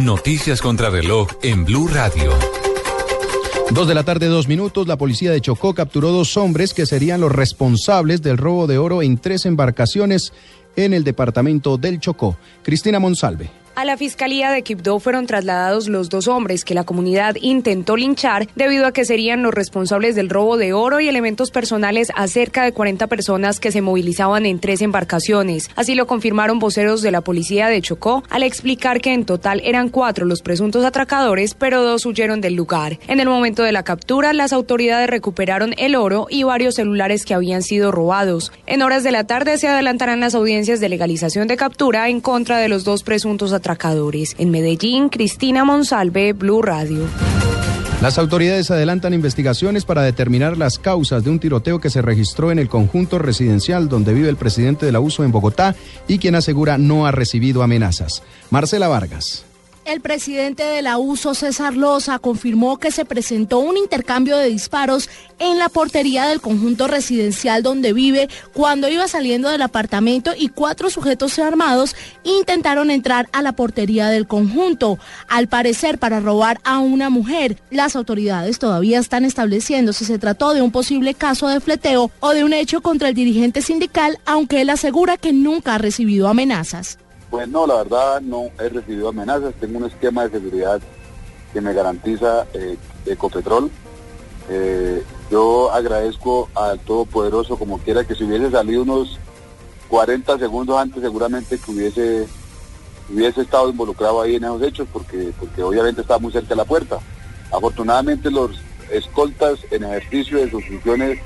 Noticias contra reloj en Blue Radio. 2:02 p.m, la policía de Chocó capturó 2 hombres que serían los responsables del robo de oro en 3 embarcaciones en el departamento del Chocó. Cristina Monsalve. A la Fiscalía de Quibdó fueron trasladados los 2 hombres que la comunidad intentó linchar debido a que serían los responsables del robo de oro y elementos personales a cerca de 40 personas que se movilizaban en 3 embarcaciones. Así lo confirmaron voceros de la policía de Chocó al explicar que en total eran 4 los presuntos atracadores, pero 2 huyeron del lugar. En el momento de la captura, las autoridades recuperaron el oro y varios celulares que habían sido robados. En horas de la tarde se adelantarán las audiencias de legalización de captura en contra de los 2 presuntos atracadores. En Medellín, Cristina Monsalve, Blue Radio. Las autoridades adelantan investigaciones para determinar las causas de un tiroteo que se registró en el conjunto residencial donde vive el presidente de la USO en Bogotá y quien asegura no ha recibido amenazas. Marcela Vargas. El presidente de la USO, César Loza, confirmó que se presentó un intercambio de disparos en la portería del conjunto residencial donde vive cuando iba saliendo del apartamento y 4 sujetos armados intentaron entrar a la portería del conjunto, al parecer para robar a una mujer. Las autoridades todavía están estableciendo si se trató de un posible caso de fleteo o de un hecho contra el dirigente sindical, aunque él asegura que nunca ha recibido amenazas. Pues no, la verdad no he recibido amenazas, tengo un esquema de seguridad que me garantiza Ecopetrol. Yo agradezco al Todopoderoso, como quiera, que si hubiese salido unos 40 segundos antes seguramente que hubiese estado involucrado ahí en esos hechos, porque obviamente estaba muy cerca de la puerta. Afortunadamente los escoltas en ejercicio de sus funciones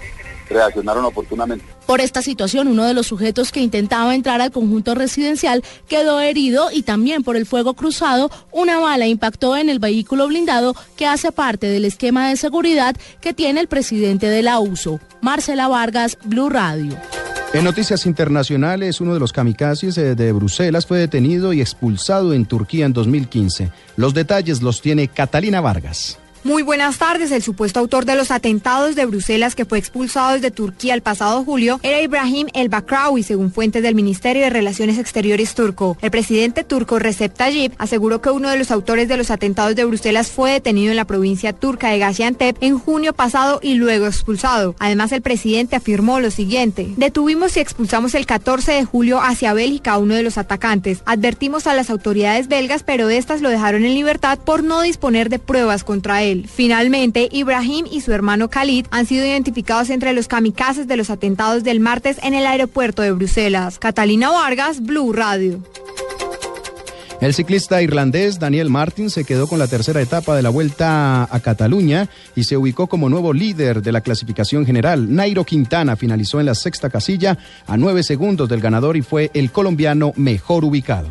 reaccionaron oportunamente. Por esta situación, uno de los sujetos que intentaba entrar al conjunto residencial quedó herido y también por el fuego cruzado, una bala impactó en el vehículo blindado que hace parte del esquema de seguridad que tiene el presidente de la USO. Marcela Vargas, Blue Radio. En noticias internacionales, uno de los kamikazes de Bruselas fue detenido y expulsado en Turquía en 2015. Los detalles los tiene Catalina Vargas. Muy buenas tardes. El supuesto autor de los atentados de Bruselas que fue expulsado desde Turquía el pasado julio era Ibrahim El Bakrawi, según fuentes del Ministerio de Relaciones Exteriores turco. El presidente turco Recep Tayyip aseguró que uno de los autores de los atentados de Bruselas fue detenido en la provincia turca de Gaziantep en junio pasado y luego expulsado. Además, el presidente afirmó lo siguiente: "Detuvimos y expulsamos el 14 de julio hacia Bélgica a uno de los atacantes. Advertimos a las autoridades belgas, pero estas lo dejaron en libertad por no disponer de pruebas contra él". Finalmente, Ibrahim y su hermano Khalid han sido identificados entre los kamikazes de los atentados del martes en el aeropuerto de Bruselas. Catalina Vargas, Blue Radio. El ciclista irlandés Daniel Martin se quedó con la 3ª etapa de la Vuelta a Cataluña y se ubicó como nuevo líder de la clasificación general. Nairo Quintana finalizó en la 6ª casilla a 9 segundos del ganador y fue el colombiano mejor ubicado.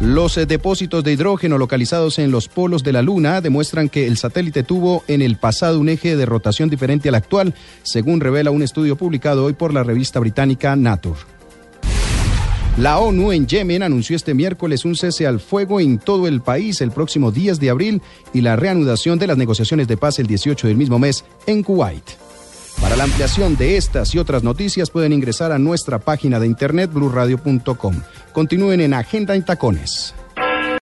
Los depósitos de hidrógeno localizados en los polos de la Luna demuestran que el satélite tuvo en el pasado un eje de rotación diferente al actual, según revela un estudio publicado hoy por la revista británica Nature. La ONU en Yemen anunció este miércoles un cese al fuego en todo el país el próximo 10 de abril y la reanudación de las negociaciones de paz el 18 del mismo mes en Kuwait. Para la ampliación de estas y otras noticias pueden ingresar a nuestra página de internet bluradio.com. Continúen en Agenda en Tacones.